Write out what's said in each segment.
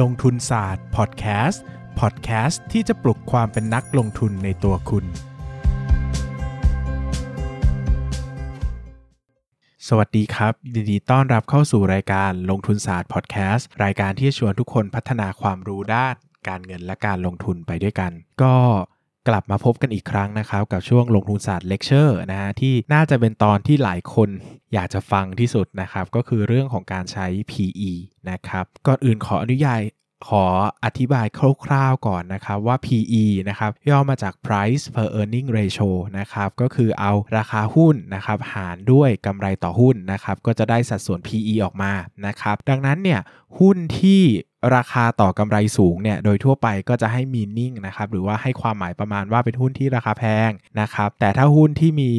ลงทุนศาสตร์พอดแคสต์ที่จะปลุกความเป็นนักลงทุนในตัวคุณสวัสดีครับยินดีต้อนรับเข้าสู่รายการลงทุนศาสตร์พอดแคสต์รายการที่จะชวนทุกคนพัฒนาความรู้ด้านการเงินและการลงทุนไปด้วยกันก็กลับมาพบกันอีกครั้งนะครับกับช่วงลงทุนศาสตร์เลคเชอร์นะฮะที่น่าจะเป็นตอนที่หลายคนอยากจะฟังที่สุดนะครับก็คือเรื่องของการใช้ PE นะครับก่อนอื่นขออธิบายคร่าวๆก่อนนะครับว่า PE นะครับย่อมาจาก Price per Earning Ratio นะครับก็คือเอาราคาหุ้นนะครับหารด้วยกำไรต่อหุ้นนะครับก็จะได้สัดส่วน PE ออกมานะครับดังนั้นเนี่ยหุ้นที่ราคาต่อกำไรสูงเนี่ยโดยทั่วไปก็จะให้ meaning นะครับหรือว่าให้ความหมายประมาณว่าเป็นหุ้นที่ราคาแพงนะครับแต่ถ้าหุ้นที่มี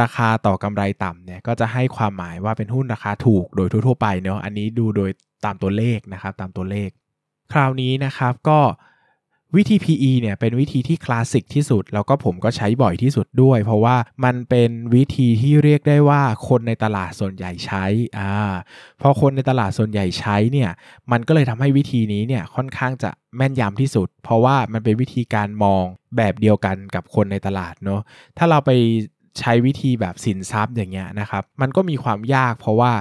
ราคาต่อกำไรต่ำเนี่ยก็จะให้ความหมายว่าเป็นหุ้นราคาถูกโดยทั่วๆไปเนาะอันนี้ดูโดยตามตัวเลขนะครับตามตัวเลขคราวนี้นะครับก็วิธี PE เนี่ยเป็นวิธีที่คลาสสิกที่สุดแล้วก็ผมก็ใช้บ่อยที่สุดด้วยเพราะว่ามันเป็นวิธีที่เรียกได้ว่าคนในตลาดส่วนใหญ่ใช้พอคนในตลาดส่วนใหญ่ใช้เนี่ยมันก็เลยทำให้วิธีนี้เนี่ยค่อนข้างจะแม่นยำที่สุดเพราะว่ามันเป็นวิธีการมองแบบเดียวกันกับคนในตลาดเนาะถ้าเราไปใช้วิธีแบบสินทรัพย์อย่างเงี้ยนะครับมันก็มีความยากเพราะว่า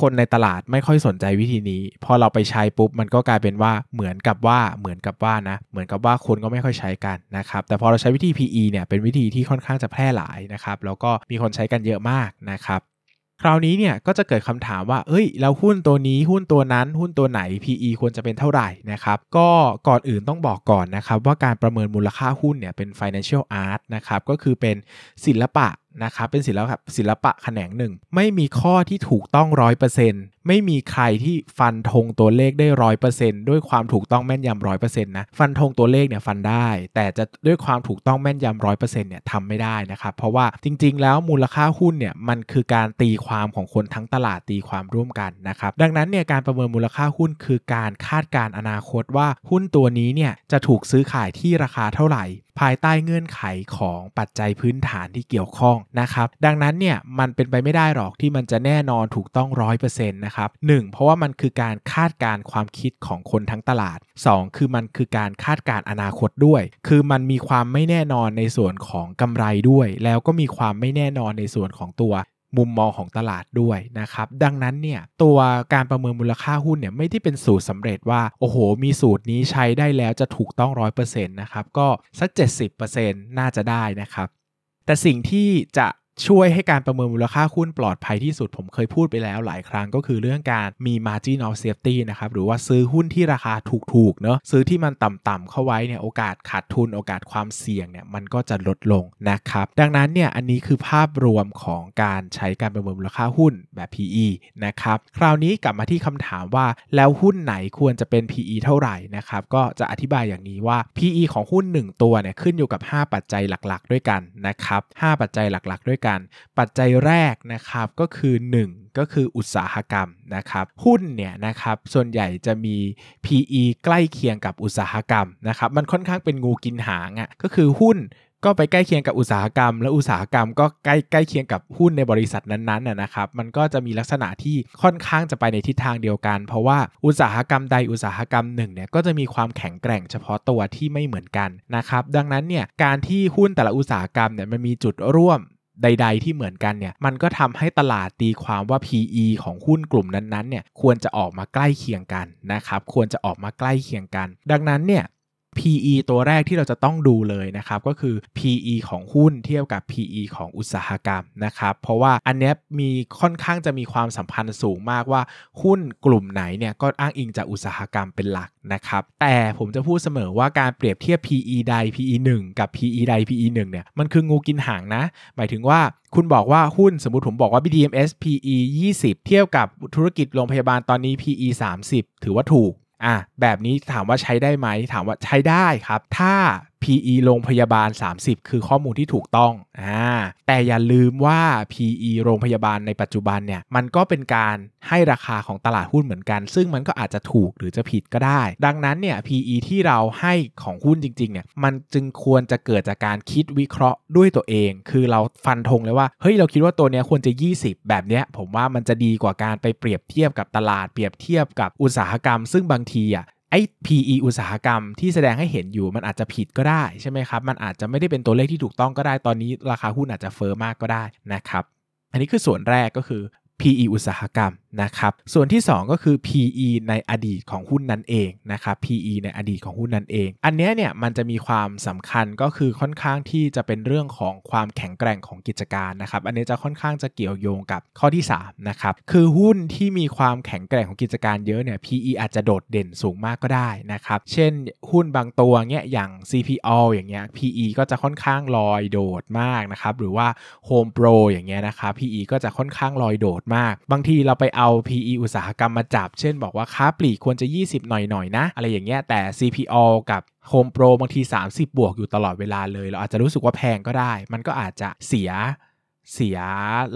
คนในตลาดไม่ค่อยสนใจวิธีนี้พอเราไปใช้ปุ๊บมันก็กลายเป็นว่าเหมือนกับว่าคนก็ไม่ค่อยใช้กันนะครับแต่พอเราใช้วิธี PE เนี่ยเป็นวิธีที่ค่อนข้างจะแพร่หลายนะครับแล้วก็มีคนใช้กันเยอะมากนะครับคราวนี้เนี่ยก็จะเกิดคำถามว่าแล้วหุ้นตัวนี้หุ้นตัวนั้นหุ้นตัวไหน PE ควรจะเป็นเท่าไหร่นะครับก็ก่อนอื่นต้องบอกก่อนนะครับว่าการประเมินมูลค่าหุ้นเนี่ยเป็น Financial Art นะครับก็คือเป็นศิลปะนะครับเป็นศิลปะแขนงหนึ่งไม่มีข้อที่ถูกต้อง 100% ไม่มีใครที่ฟันธงตัวเลขได้ 100% ด้วยความถูกต้องแม่นยำ 100% นะฟันธงตัวเลขเนี่ยฟันได้แต่จะด้วยความถูกต้องแม่นยำ 100% เนี่ยทำไม่ได้นะครับเพราะว่าจริงๆแล้วมูลค่าหุ้นเนี่ยมันคือการตีความของคนทั้งตลาดตีความร่วมกันนะครับดังนั้นเนี่ยการประเมินมูลค่าหุ้นคือการคาดการณ์อนาคตว่าหุ้นตัวนี้เนี่ยจะถูกซื้อขายที่ราคาเท่าไหร่ภายใต้เงื่อนไขของปัจจัยพื้นฐานที่เกี่ยวข้องนะครับดังนั้นเนี่ยมันเป็นไปไม่ได้หรอกที่มันจะแน่นอนถูกต้อง 100% นะครับ 1. เพราะว่ามันคือการคาดการณ์ความคิดของคนทั้งตลาด 2. คือมันคือการคาดการณ์อนาคตด้วยคือมันมีความไม่แน่นอนในส่วนของกำไรด้วยแล้วก็มีความไม่แน่นอนในส่วนของตัวมุมมองของตลาดด้วยนะครับดังนั้นเนี่ยตัวการประเมินมูลค่าหุ้นเนี่ยไม่ได้เป็นสูตรสำเร็จว่าโอ้โหมีสูตรนี้ใช้ได้แล้วจะถูกต้อง 100% นะครับก็สัก 70% น่าจะได้นะครับแต่สิ่งที่จะช่วยให้การประเมินมูลค่าหุ้นปลอดภัยที่สุดผมเคยพูดไปแล้วหลายครั้งก็คือเรื่องการมี margin of safety นะครับหรือว่าซื้อหุ้นที่ราคาถูกๆเนาะซื้อที่มันต่ำๆเข้าไว้เนี่ยโอกาสขาดทุนโอกาสความเสี่ยงเนี่ยมันก็จะลดลงนะครับดังนั้นเนี่ยอันนี้คือภาพรวมของการใช้การประเมินมูลค่าหุ้นแบบ PE นะครับคราวนี้กลับมาที่คำถามว่าแล้วหุ้นไหนควรจะเป็น PE เท่าไหร่นะครับก็จะอธิบายอย่างนี้ว่า PE ของหุ้น1ตัวเนี่ยขึ้นอยู่กับ5ปัจจัยหลักๆด้วยกันนะครับ5ปัจจัยหลักๆด้วยปัจจัยแรกนะครับก็คือ1ก็คืออุตสาหกรรมนะครับหุ้นเนี่ยนะครับส่วนใหญ่จะมี PE ใกล้เคียงกับอุตสาหกรรมนะครับมันค่อนข้างเป็นงูกินหางอ่ะก็คือหุ้นก็ไปใกล้เคียงกับอุตสาหกรรมและอุตสาหกรรมก็ใกล้เคียงกับหุ้นในบริษัทนั้นๆนะครับมันก็จะมีลักษณะที่ค่อนข้างจะไปในทิศทางเดียวกันเพราะว่าอุตสาหกรรมใดอุตสาหกรรมหนึ่งเนี่ยก็จะมีความแข็งแกร่งเฉพาะตัวที่ไม่เหมือนกันนะครับดังนั้นเนี่ยการที่หุ้นแต่ละอุตสาหกรรมเนี่ยมันมีจุดร่วมใดๆที่เหมือนกันเนี่ยมันก็ทำให้ตลาดตีความว่า PE ของหุ้นกลุ่มนั้นๆเนี่ยควรจะออกมาใกล้เคียงกันนะครับควรจะออกมาใกล้เคียงกันดังนั้นเนี่ย PE ตัวแรกที่เราจะต้องดูเลยนะครับก็คือ PE ของหุ้นเทียบกับ PE ของอุตสาหกรรมนะครับเพราะว่าอันเนี้ยมีค่อนข้างจะมีความสัมพันธ์สูงมากว่าหุ้นกลุ่มไหนเนี่ยก็อ้างอิงจากอุตสาหกรรมเป็นหลักนะครับแต่ผมจะพูดเสมอว่าการเปรียบเทียบ PE ใด PE 1 กับ PE ใด PE 1 เนี่ยมันคืองูกินหางนะหมายถึงว่าคุณบอกว่าหุ้นสมมุติผมบอกว่า BDMs PE 20 เทียบกับธุรกิจโรงพยาบาลตอนนี้ PE 30 ถือว่าถูกแบบนี้ถามว่าใช้ได้ไหมถามว่าใช้ได้ครับถ้า PE โรงพยาบาล30คือข้อมูลที่ถูกต้องแต่อย่าลืมว่า PE โรงพยาบาลในปัจจุบันเนี่ยมันก็เป็นการให้ราคาของตลาดหุ้นเหมือนกันซึ่งมันก็อาจจะถูกหรือจะผิดก็ได้ดังนั้นเนี่ย PE ที่เราให้ของหุ้นจริงๆเนี่ยมันจึงควรจะเกิดจากการคิดวิเคราะห์ด้วยตัวเองคือเราฟันธงเลยว่าเฮ้ยเราคิดว่าตัวเนี้ยควรจะ20แบบเนี้ยผมว่ามันจะดีกว่าการไปเปรียบเทียบกับตลาดเปรียบเทียบกับอุตสาหกรรมซึ่งบางทีอ่ะไอ้ PE อุตสาหกรรมที่แสดงให้เห็นอยู่มันอาจจะผิดก็ได้ใช่ไหมครับมันอาจจะไม่ได้เป็นตัวเลขที่ถูกต้องก็ได้ตอนนี้ราคาหุ้นอาจจะเฟ้อมากก็ได้นะครับอันนี้คือส่วนแรกก็คือ PE อุตสาหกรรมนะครับส่วนที่2ก็คือ PE ในอดีตของหุ้นนั้นเองนะครับ PE ในอดีตของหุ้นนั้นเองอันนี้เนี่ยมันจะมีความสำคัญก็คือค่อนข้างที่จะเป็นเรื่องของความแข็งแกร่งของกิจการนะครับอันนี้จะค่อนข้างจะเกี่ยวโยงกับข้อที่3นะครับคือหุ้นที่มีความแข็งแกร่งของกิจการเยอะเนี่ย PE อาจจะโดดเด่นสูงมากก็ได้นะครับเช่นหุ้นบางตัวเนี่ยอย่าง CPO อย่างเงี้ย PE ก็จะค่อนข้างลอยโดดมากนะครับหรือว่า Home Pro อย่างเงี้ยนะครับ PE ก็จะค่อนข้างลอยโดดมากบางทีเราไปเอา PE อุตสาหกรรมมาจับเช่นบอกว่าค้าปลีกควรจะ20หน่อยๆนะอะไรอย่างเงี้ยแต่ CPO กับ Home Pro บางที30บวกอยู่ตลอดเวลาเลยเราอาจจะรู้สึกว่าแพงก็ได้มันก็อาจจะเสีย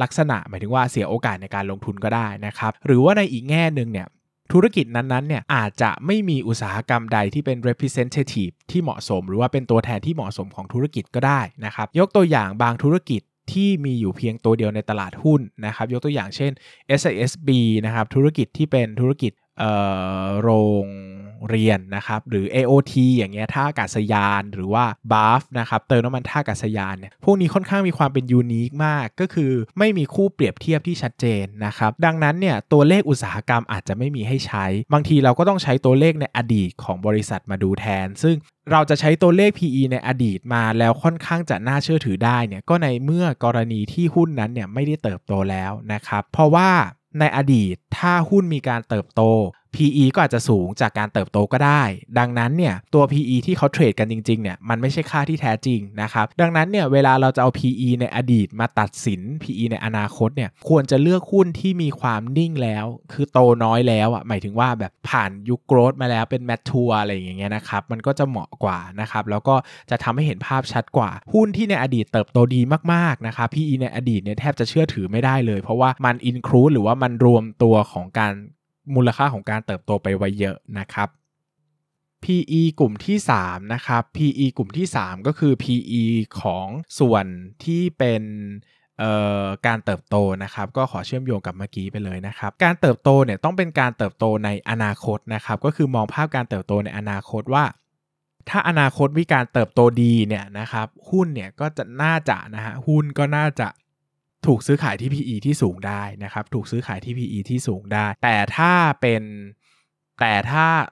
ลักษณะหมายถึงว่าเสียโอกาสในการลงทุนก็ได้นะครับหรือว่าในอีกแง่นึงเนี่ยธุรกิจนั้นๆเนี่ยอาจจะไม่มีอุตสาหกรรมใดที่เป็น representative ที่เหมาะสมหรือว่าเป็นตัวแทนที่เหมาะสมของธุรกิจก็ได้นะครับยกตัวอย่างบางธุรกิจที่มีอยู่เพียงตัวเดียวในตลาดหุ้นนะครับยกตัวอย่างเช่น SISB นะครับธุรกิจที่เป็นธุรกิจโรงเรียนนะครับหรือ AOT อย่างเงี้ยท่าอากาศยานหรือว่า BAF นะครับเติมน้ำมันท่าอากาศยานเนี่ยพวกนี้ค่อนข้างมีความเป็นยูนิคมากก็คือไม่มีคู่เปรียบเทียบที่ชัดเจนนะครับดังนั้นเนี่ยตัวเลขอุตสาหกรรมอาจจะไม่มีให้ใช้บางทีเราก็ต้องใช้ตัวเลขในอดีตของบริษัทมาดูแทนซึ่งเราจะใช้ตัวเลข PE ในอดีตมาแล้วค่อนข้างจะน่าเชื่อถือได้เนี่ยก็ในเมื่อกรณีที่หุ้นนั้นเนี่ยไม่ได้เติบโตแล้วนะครับเพราะว่าในอดีตถ้าหุ้นมีการเติบโต PE ก็อาจจะสูงจากการเติบโตก็ได้ดังนั้นเนี่ยตัว PE ที่เขาเทรดกันจริงๆเนี่ยมันไม่ใช่ค่าที่แท้จริงนะครับดังนั้นเนี่ยเวลาเราจะเอา PE ในอดีตมาตัดสิน PE ในอนาคตเนี่ยควรจะเลือกหุ้นที่มีความนิ่งแล้วคือโตน้อยแล้วหมายถึงว่าแบบผ่านยุคโกรธมาแล้วเป็นแมททัวร์อะไรอย่างเงี้ยนะครับมันก็จะเหมาะกว่านะครับแล้วก็จะทำให้เห็นภาพชัดกว่าหุ้นที่ในอดีตเติบโตดีมากๆนะครับ PE ในอดีตเนี่ยแทบจะเชื่อถือไม่ได้เลยเพราะว่ามัน include หรือว่ามันรวมตัวของการมูลค่าของการเติบโตไปไว้เยอะนะครับ PE กลุ่มที่3นะครับ PE กลุ่มที่3ก็คือ PE ของส่วนที่เป็นการเติบโตนะครับก็ขอเชื่อมโยงกับเมื่อกี้ไปเลยนะครับการเติบโตเนี่ยต้องเป็นการเติบโตในอนาคตนะครับก็คือมองภาพการเติบโตในอนาคตว่าถ้าอนาคตมีการเติบโตดีเนี่ยนะครับหุ้นเนี่ยก็จะน่าจะนะฮะหุ้นก็น่าจะถูกซื้อขายที่ PE ที่สูงได้นะครับถูกซื้อขายที่ PE ที่สูงได้แต่ถ้า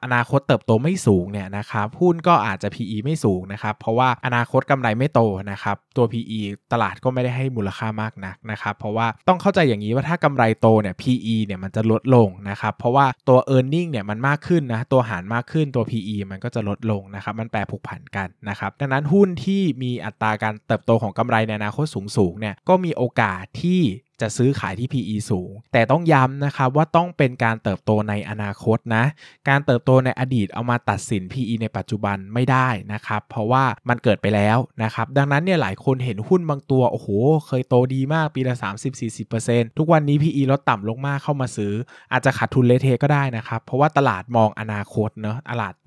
อนาคตเติบโตไม่สูงเนี่ยนะครับหุ้นก็อาจจะ PE ไม่สูงนะครับเพราะว่าอนาคตกำไรไม่โตนะครับตัว PE ตลาดก็ไม่ได้ให้มูลค่ามากนักนะครับเพราะว่าต้องเข้าใจอย่างนี้ว่าถ้ากำไรโตเนี่ย PE เนี่ยมันจะลดลงนะครับเพราะว่าตัว earning เนี่ยมันมากขึ้นนะตัวหารมากขึ้นตัว PE มันก็จะลดลงนะครับมันแปรผูกผันกันนะครับดังนั้นหุ้นที่มีอัตราการเติบโตของกำไรในอนาคตสูงๆเนี่ยก็มีโอกาสที่จะซื้อขายที่ PE สูงแต่ต้องย้ำนะครับว่าต้องเป็นการเติบโตในอนาคตนะการเติบโตในอดีตเอามาตัดสิน PE ในปัจจุบันไม่ได้นะครับเพราะว่ามันเกิดไปแล้วนะครับดังนั้นเนี่ยหลายคนเห็นหุ้นบางตัวโอ้โหเคยโตดีมากปีละ 30-40% ทุกวันนี้ PE ลดต่ำลงมากเข้ามาซื้ออาจจะขาดทุนเละเทะก็ได้นะครับเพราะว่าตลาดมองอนาคตเนอะ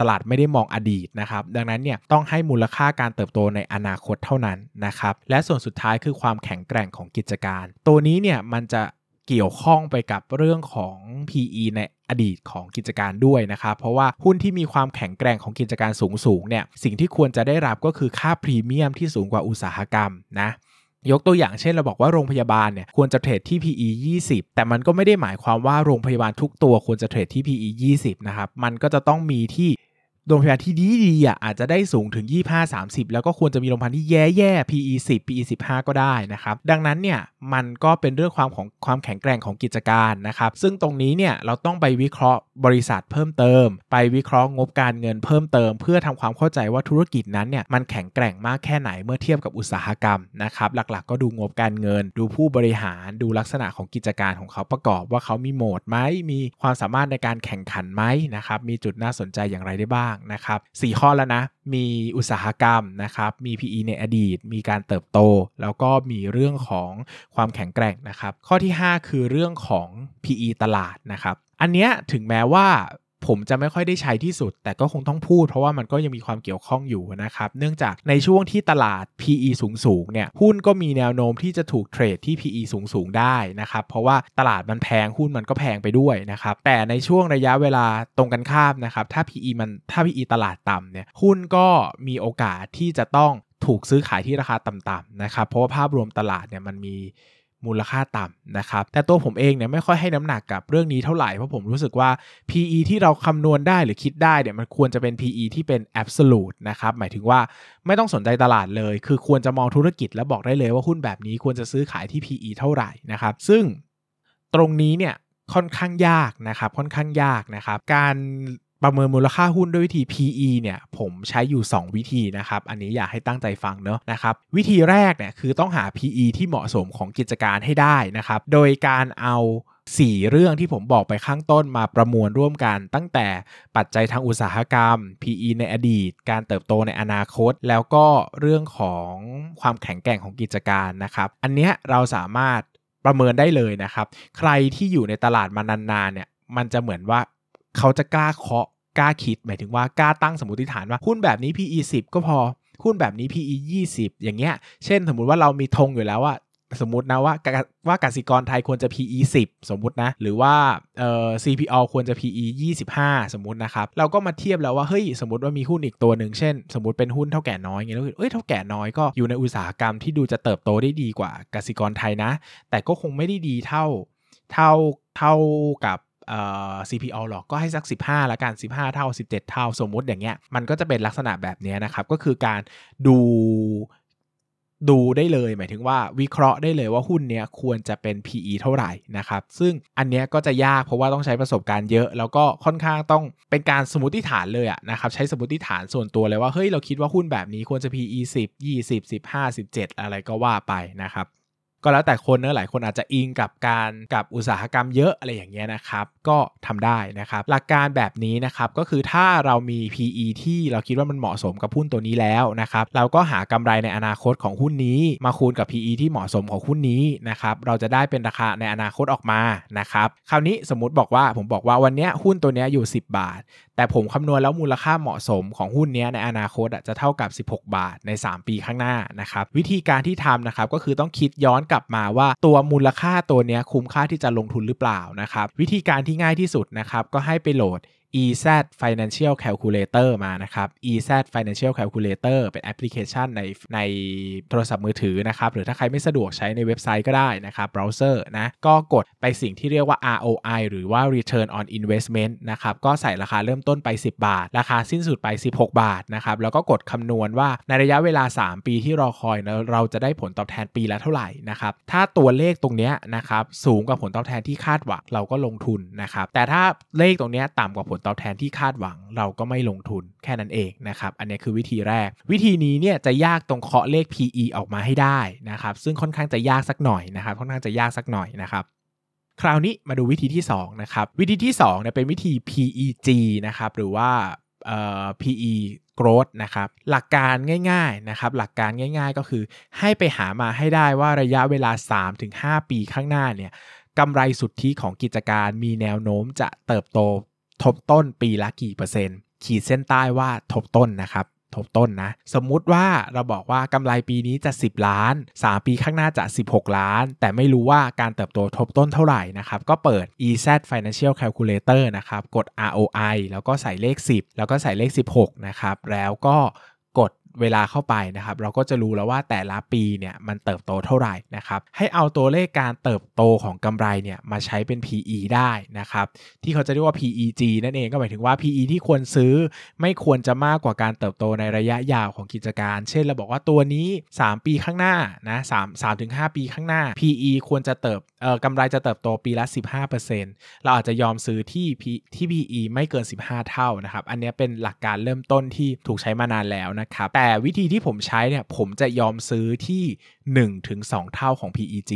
ตลาดไม่ได้มองอดีตนะครับดังนั้นเนี่ยต้องให้มูลค่าการเติบโตในอนาคตเท่านั้นนะครับและส่วนสุดท้ายคือความแข็งแกร่งของกิจการตัวนี้เนี่ยมันจะเกี่ยวข้องไปกับเรื่องของ PE ในอดีตของกิจการด้วยนะครับเพราะว่าหุ้นที่มีความแข็งแกร่งของกิจการสูงเนี่ยสิ่งที่ควรจะได้รับก็คือค่าพรีเมียมที่สูงกว่าอุตสาหกรรมนะยกตัวอย่างเช่นเราบอกว่าโรงพยาบาลเนี่ยควรจะเทรดที่ PE 20แต่มันก็ไม่ได้หมายความว่าโรงพยาบาลทุกตัวควรจะเทรดที่ PE 20นะครับมันก็จะต้องมีที่โรงพยาบาลที่ดีๆอาจจะได้สูงถึง 25-30 แล้วก็ควรจะมีโรงพยาบาลที่แย่ๆ PE 10 PE 15 ก็ได้นะครับดังนั้นเนี่ยมันก็เป็นเรื่องความแข็งแกร่งของกิจการนะครับซึ่งตรงนี้เนี่ยเราต้องไปวิเคราะห์บริษัทเพิ่มเติมไปวิเคราะห์งบการเงินเพิ่มเติมเพื่อทำความเข้าใจว่าธุรกิจนั้นเนี่ยมันแข็งแกร่งมากแค่ไหนเมื่อเทียบกับอุตสาหกรรมนะครับหลักๆก็ดูงบการเงินดูผู้บริหารดูลักษณะของกิจการของเขาประกอบว่าเขามีโหมดไหมมีความสามารถในการแข่งขันไหมนะครับมีจุดน่าสนใจอย่างไรได้บ้าง างนะครับ4ข้อแล้วนะมีอุตสาหกรรมนะครับมี PE ในอดีตมีการเติบโตแล้วก็มีเรื่องของความแข็งแกร่งนะครับข้อที่5คือเรื่องของ PE ตลาดนะครับอันเนี้ยถึงแม้ว่าผมจะไม่ค่อยได้ใช้ที่สุดแต่ก็คงต้องพูดเพราะว่ามันก็ยังมีความเกี่ยวข้องอยู่นะครับเนื่องจากในช่วงที่ตลาด PE สูงๆเนี่ยหุ้นก็มีแนวโน้มที่จะถูกเทรดที่ PE สูงๆได้นะครับเพราะว่าตลาดมันแพงหุ้นมันก็แพงไปด้วยนะครับแต่ในช่วงระยะเวลาตรงกันข้ามนะครับถ้า PE ตลาดต่ำเนี่ยหุ้นก็มีโอกาสที่จะต้องถูกซื้อขายที่ราคาต่ำๆนะครับเพราะว่าภาพรวมตลาดเนี่ยมันมีมูลค่าต่ำนะครับแต่ตัวผมเองเนี่ยไม่ค่อยให้น้ำหนักกับเรื่องนี้เท่าไหร่เพราะผมรู้สึกว่า PE ที่เราคำนวณได้หรือคิดได้เนี่ยมันควรจะเป็น PE ที่เป็น absolute นะครับหมายถึงว่าไม่ต้องสนใจตลาดเลยคือควรจะมองธุรกิจแล้วบอกได้เลยว่าหุ้นแบบนี้ควรจะซื้อขายที่ PE เท่าไหร่นะครับซึ่งตรงนี้เนี่ยค่อนข้างยากนะครับการประเมินมูลค่าหุ้นด้วยวิธี PE เนี่ยผมใช้อยู่2วิธีนะครับอันนี้อยากให้ตั้งใจฟังเนอะนะครับวิธีแรกเนี่ยคือต้องหา PE ที่เหมาะสมของกิจการให้ได้นะครับโดยการเอา4เรื่องที่ผมบอกไปข้างต้นมาประมวลร่วมกันตั้งแต่ปัจจัยทางอุตสาหกรรม PE ในอดีตการเติบโตในอนาคตแล้วก็เรื่องของความแข็งแกร่งของกิจการนะครับอันเนี้ยเราสามารถประเมินได้เลยนะครับใครที่อยู่ในตลาดมานานๆเนี่ยมันจะเหมือนว่าเขาจะกล้าเคาะกล้าคิดหมายถึงว่ากล้าตั้งสมมุติฐานว่าหุ้นแบบนี้ PE 10ก็พอหุ้นแบบนี้ PE 20อย่างเงี้ยเช่นสมมุติว่าเรามีธงอยู่แล้วว่าสมมุตินะว่ากสิกรไทยควรจะ PE 10สมมุตินะหรือว่าCPO ควรจะ PE 25สมมุตินะครับเราก็มาเทียบแล้วว่าเฮ้ยสมมุติว่ามีหุ้นอีกตัวนึงเช่นสมมุติเป็นหุ้นเท่าแก่น้อยเงี้ยแล้วเอ้ยเท่าแก่น้อยก็อยู่ในอุตสาหกรรมที่ดูจะเติบโตได้ดีกว่ากสิกรไทยนะแต่ก็คงไม่ได้ดีเท่ากับCPO หรอกก็ให้สัก15ละกัน15เท่า17เท่าสมมุติอย่างเงี้ยมันก็จะเป็นลักษณะแบบนี้นะครับก็คือการดูได้เลยหมายถึงว่าวิเคราะห์ได้เลยว่าหุ้นเนี้ยควรจะเป็น PE เท่าไหร่นะครับซึ่งอันเนี้ยก็จะยากเพราะว่าต้องใช้ประสบการณ์เยอะแล้วก็ค่อนข้างต้องเป็นการสมมุติฐานเลยอะนะครับใช้สมมุติฐานส่วนตัวเลยว่าเฮ้ยเราคิดว่าหุ้นแบบนี้ควรจะ PE 10 20 15 17อะไรก็ว่าไปนะครับก็แล้วแต่คนนะหลายคนอาจจะอิงกับอุตสาหกรรมเยอะอะไรอย่างเงี้ยนะครับก็ทำได้นะครับหลักการแบบนี้นะครับก็คือถ้าเรามี PE ที่เราคิดว่ามันเหมาะสมกับหุ้นตัวนี้แล้วนะครับเราก็หากำไรในอนาคตของหุ้นนี้มาคูณกับ PE ที่เหมาะสมของหุ้นนี้นะครับเราจะได้เป็นราคาในอนาคตออกมานะครับคราวนี้สมมุติผมบอกว่าวันนี้หุ้นตัวนี้อยู่10บาทแต่ผมคำนวณแล้วมูลค่าเหมาะสมของหุ้นนี้ในอนาคตจะเท่ากับ16บาทใน3ปีข้างหน้านะครับวิธีการที่ทำนะครับก็คือต้องคิดย้อนกลับมาว่าตัวมูลค่าตัวนี้คุ้มค่าที่จะลงทุนหรือเปล่านะครับวิธีการที่ง่ายที่สุดนะครับก็ให้ไปโหลด EZ Financial Calculator มานะครับ EZ Financial Calculator เป็นแอปพลิเคชันในโทรศัพท์มือถือนะครับหรือถ้าใครไม่สะดวกใช้ในเว็บไซต์ก็ได้นะครับเบราว์เซอร์นะก็กดไปสิ่งที่เรียกว่า ROI หรือว่า Return on Investment นะครับก็ใส่ราคาเริ่มต้นไป10บาทราคาสิ้นสุดไป16บาทนะครับแล้วก็กดคำนวณว่าในระยะเวลา3ปีที่รอคอยเราจะได้ผลตอบแทนปีละเท่าไหร่นะครับถ้าตัวเลขตรงเนี้ยนะครับสูงกว่าผลตอบแทนที่คาดหวังเราก็ลงทุนนะครับแต่ถ้าเลขตรงเนี้ยต่ำกว่าผลตอบแทนที่คาดหวังเราก็ไม่ลงทุนแค่นั้นเองนะครับอันนี้คือวิธีแรกวิธีนี้เนี่ยจะยากตรงเคาะเลข PE ออกมาให้ได้นะครับซึ่งค่อนข้างจะยากสักหน่อยนะครับคราวนี้มาดูวิธีที่2นะครับวิธีที่2เนี่ยเป็นวิธี PEG นะครับหรือว่าPE growth นะครับหลักการง่ายๆก็คือให้ไปหามาให้ได้ว่าระยะเวลา 3-5 ปีข้างหน้าเนี่ยกำไรสุทธิของกิจการมีแนวโน้มจะเติบโตทบต้นปีละกี่เปอร์เซ็นต์ขีดเส้นใต้ว่าทบต้นนะครับทบต้นนะสมมุติว่าเราบอกว่ากำไรปีนี้จะ10ล้าน3ปีข้างหน้าจะ16ล้านแต่ไม่รู้ว่าการเติบโตทบต้นเท่าไหร่นะครับก็เปิด EZ Financial Calculator นะครับกด ROI แล้วก็ใส่เลข10แล้วก็ใส่เลข16นะครับแล้วก็กดเวลาเข้าไปนะครับเราก็จะรู้แล้วว่าแต่ละปีเนี่ยมันเติบโตเท่าไหร่นะครับให้เอาตัวเลขการเติบโตของกำไรเนี่ยมาใช้เป็น PE ได้นะครับที่เขาจะเรียกว่า PEG นั่นเองก็หมายถึงว่า PE ที่ควรซื้อไม่ควรจะมากกว่าการเติบโตในระยะยาวของกิจการเช่นเราบอกว่าตัวนี้3ปีข้างหน้านะ3-5 ปีข้างหน้า PE ควรจะกำไรจะเติบโตปีละ 15% เราอาจจะยอมซื้อที่ PE ไม่เกิน15เท่านะครับอันนี้เป็นหลักการเริ่มต้นที่ถูกใช้มานานแล้วนะครับแต่วิธีที่ผมใช้เนี่ยผมจะยอมซื้อที่ 1-2 เท่าของ PEG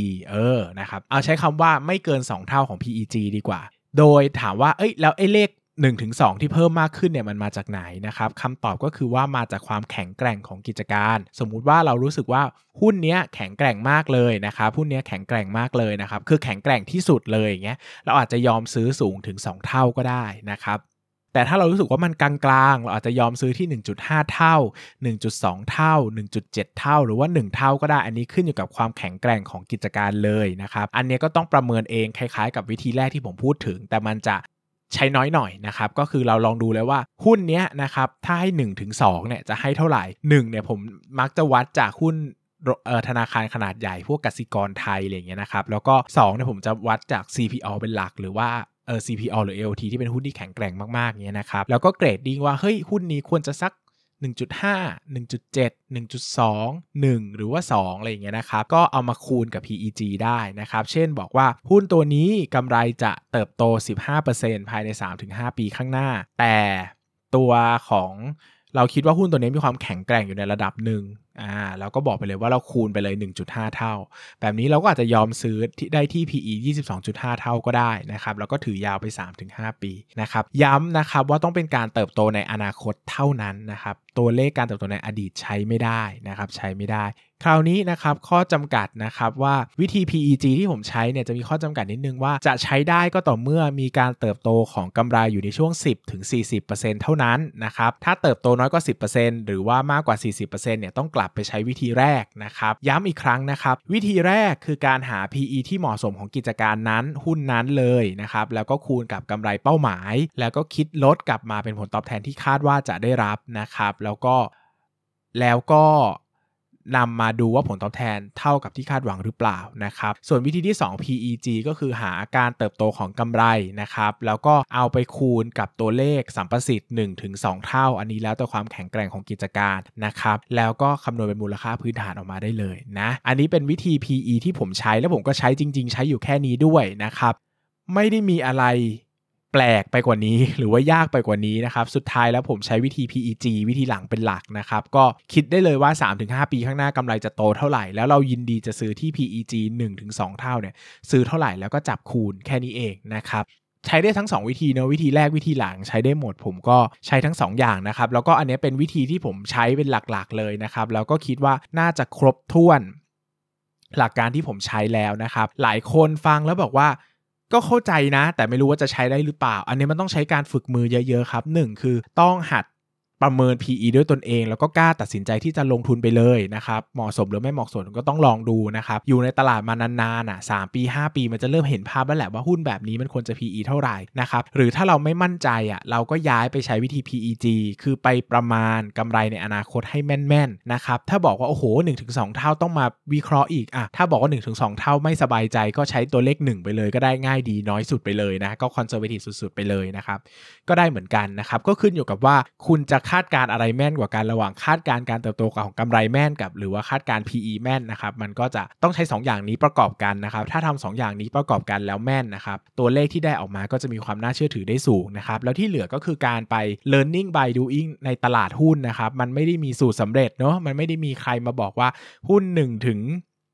นะครับเอาใช้คำว่าไม่เกิน2เท่าของ PEG ดีกว่าโดยถามว่าเอ้ยแล้วไอ้เลข 1-2 ที่เพิ่มมากขึ้นเนี่ยมันมาจากไหนนะครับคำตอบก็คือว่ามาจากความแข็งแกร่งของกิจการสมมุติว่าเรารู้สึกว่าหุ้นเนี้ยแข็งแกร่งมากเลยนะครับหุ้นเนี้ยแข็งแกร่งมากเลยนะครับคือแข็งแกร่งที่สุดเลยอย่างเงี้ยเราอาจจะยอมซื้อสูงถึง2เท่าก็ได้นะครับแต่ถ้าเรารู้สึกว่ามันกลางๆเราอาจจะยอมซื้อที่ 1.5 เท่า 1.2 เท่า 1.7 เท่าหรือว่า1เท่าก็ได้อันนี้ขึ้นอยู่กับความแข็งแกร่งของกิจการเลยนะครับอันนี้ก็ต้องประเมินเองคล้ายๆกับวิธีแรกที่ผมพูดถึงแต่มันจะใช้น้อยหน่อยนะครับก็คือเราลองดูเลยว่าหุ้นเนี้ยนะครับถ้าให้ 1-2 เนี่ยจะให้เท่าไหร่1เนี่ยผมมักจะวัดจากหุ้นธนาคารขนาดใหญ่พวกกสิกรไทยอะไรอย่างเงี้ยนะครับแล้วก็2เนี่ยผมจะวัดจาก CPO เป็นหลักหรือว่าCPO หรือ AOT ที่เป็นหุ้นที่แข็งแกร่งมากๆเงี้ยนะครับแล้วก็เกรดดิ้งว่าเฮ้ยหุ้นนี้ควรจะสัก 1.5 1.7 1.2 1หรือว่า2อะไรอย่างเงี้ยนะครับก็เอามาคูณกับ PEG ได้นะครับเช่นบอกว่าหุ้นตัวนี้กำไรจะเติบโต 15% ภายใน 3-5 ปีข้างหน้าแต่ตัวของเราคิดว่าหุ้นตัวนี้มีความแข็งแกร่งอยู่ในระดับหนึ่งเราก็บอกไปเลยว่าเราคูณไปเลย 1.5 เท่าแบบนี้เราก็อาจจะยอมซื้อได้ที่ PE 22.5 เท่าก็ได้นะครับแล้วก็ถือยาวไป 3-5 ปีนะครับย้ำนะครับว่าต้องเป็นการเติบโตในอนาคตเท่านั้นนะครับตัวเลขการเติบโตในอดีตใช้ไม่ได้นะครับใช้ไม่ได้คราวนี้นะครับข้อจำกัดนะครับว่าวิธี PEG ที่ผมใช้เนี่ยจะมีข้อจำกัดนิดนึงว่าจะใช้ได้ก็ต่อเมื่อมีการเติบโตของกำไรอยู่ในช่วง 10-40% เท่านั้นนะครับถ้าเติบโตน้อยกว่า 10% หรือว่ามากกว่า 40% เนี่ยต้องกลับไปใช้วิธีแรกนะครับย้ำอีกครั้งนะครับวิธีแรกคือการหา PE ที่เหมาะสมของกิจการนั้นหุ้นนั้นเลยนะครับแล้วก็คูณกับกำไรเป้าหมายแล้วก็คิดลดกลับมาเป็นผลตอบแทนที่คาดว่าจะได้รับนะครับแล้วก็นำมาดูว่าผลตอบแทนเท่ากับที่คาดหวังหรือเปล่านะครับส่วนวิธีที่2 PEG ก็คือหาการเติบโตของกำไรนะครับแล้วก็เอาไปคูณกับตัวเลขสัมประสิทธิ์ 1-2 เท่าอันนี้แล้วแต่ความแข็งแกร่งของกิจการนะครับแล้วก็คำนวณเป็นมูลค่าพื้นฐานออกมาได้เลยนะอันนี้เป็นวิธี PE ที่ผมใช้และผมก็ใช้จริงๆใช้อยู่แค่นี้ด้วยนะครับไม่ได้มีอะไรแปลกไปกว่านี้หรือว่ายากไปกว่านี้นะครับสุดท้ายแล้วผมใช้วิธี PEG วิธีหลังเป็นหลักนะครับก็คิดได้เลยว่า 3-5 ปีข้างหน้ากำไรจะโตเท่าไหร่แล้วเรายินดีจะซื้อที่ PEG 1-2 เท่าเนี่ยซื้อเท่าไหร่แล้วก็จับคูณแค่นี้เองนะครับใช้ได้ทั้ง2วิธีนะวิธีแรกวิธีหลังใช้ได้หมดผมก็ใช้ทั้ง2อย่างนะครับแล้วก็อันนี้เป็นวิธีที่ผมใช้เป็นหลักๆเลยนะครับแล้วก็คิดว่าน่าจะครบถ้วนหลักการที่ผมใช้แล้วนะครับหลายคนฟังแล้วบอกว่าก็เข้าใจนะแต่ไม่รู้ว่าจะใช้ได้หรือเปล่าอันนี้มันต้องใช้การฝึกมือเยอะๆครับ1คือต้องหัดประเมิน PE ด้วยตนเองแล้วก็กล้าตัดสินใจที่จะลงทุนไปเลยนะครับเหมาะสมหรือไม่เหมาะสมก็ต้องลองดูนะครับอยู่ในตลาดมานานๆ3ปี5ปีมันจะเริ่มเห็นภาพแล้วแหละว่าหุ้นแบบนี้มันควรจะ PE เท่าไหร่นะครับหรือถ้าเราไม่มั่นใจเราก็ย้ายไปใช้วิธี PEG คือไปประมาณกำไรในอนาคตให้แม่นๆนะครับถ้าบอกว่าโอ้โห 1-2 เท่าต้องมาวิเคราะห์อีกถ้าบอกว่า 1-2 เท่าไม่สบายใจก็ใช้ตัวเลข1ไปเลยก็ได้ง่ายดีน้อยสุดไปเลยนะก็คอนเซอร์เวทีฟสุดๆไปเลยนะครับก็ได้เหมือนกันนะครับก็ขึ้นอยู่กับว่าคุณจะคาดการอะไรแม่นกว่ากันระหว่างคาดการการเติบโตของกำไรแม่นกับหรือว่าคาดการ PE แม่นนะครับมันก็จะต้องใช้2อย่างนี้ประกอบกันนะครับถ้าทำ2อย่างนี้ประกอบกันแล้วแม่นนะครับตัวเลขที่ได้ออกมาก็จะมีความน่าเชื่อถือได้สูงนะครับแล้วที่เหลือก็คือการไป learning by doing ในตลาดหุ้นนะครับมันไม่ได้มีสูตรสำเร็จเนาะมันไม่ได้มีใครมาบอกว่าหุ้น1ถึง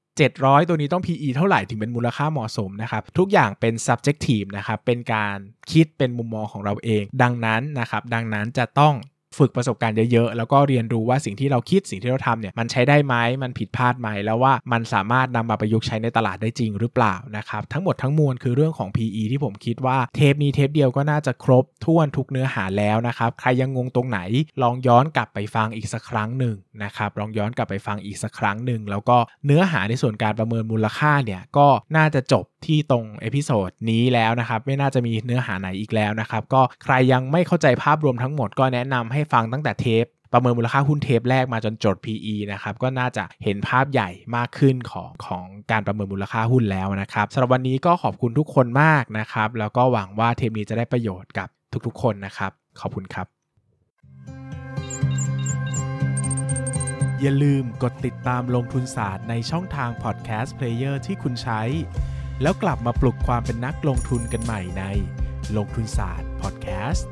700ตัวนี้ต้อง PE เท่าไหร่ถึงเป็นมูลค่าเหมาะสมนะครับทุกอย่างเป็น subjective นะครับเป็นการคิดเป็นมุมมองของเราเองดังนั้นจะต้องฝึกประสบการณ์เยอะๆแล้วก็เรียนรู้ว่าสิ่งที่เราคิดสิ่งที่เราทำเนี่ยมันใช้ได้ไหมมันผิดพลาดไหมแล้วว่ามันสามารถนำมาประยุกต์ใช้ในตลาดได้จริงหรือเปล่านะครับทั้งหมดทั้งมวลคือเรื่องของ PE ที่ผมคิดว่าเทปนี้เทปเดียวก็น่าจะครบถ้วนทุกเนื้อหาแล้วนะครับใครยังงงตรงไหนลองย้อนกลับไปฟังอีกสักครั้งหนึ่งนะครับลองย้อนกลับไปฟังอีกสักครั้งหนึ่งแล้วก็เนื้อหาในส่วนการประเมินมูลค่าเนี่ยก็น่าจะจบที่ตรงเอพิโซดนี้แล้วนะครับไม่น่าจะมีเนื้อหาไหนอีกแล้วนะครับก็ใครยังไม่เข้าใจภาพรวมทั้งหมดก็แนะนำให้ฟังตั้งแต่เทปประเมินมูลค่าหุ้นเทปแรกมาจนจด PE นะครับก็น่าจะเห็นภาพใหญ่มากขึ้นของการประเมินมูลค่าหุ้นแล้วนะครับสำหรับวันนี้ก็ขอบคุณทุกคนมากนะครับแล้วก็หวังว่าเทปนี้จะได้ประโยชน์กับทุกๆคนนะครับขอบคุณครับอย่าลืมกดติดตามลงทุนศาสตร์ในช่องทางพอดแคสต์เพลเยอร์ที่คุณใช้แล้วกลับมาปลุกความเป็นนักลงทุนกันใหม่ในลงทุนศาสตร์พอดแคสต์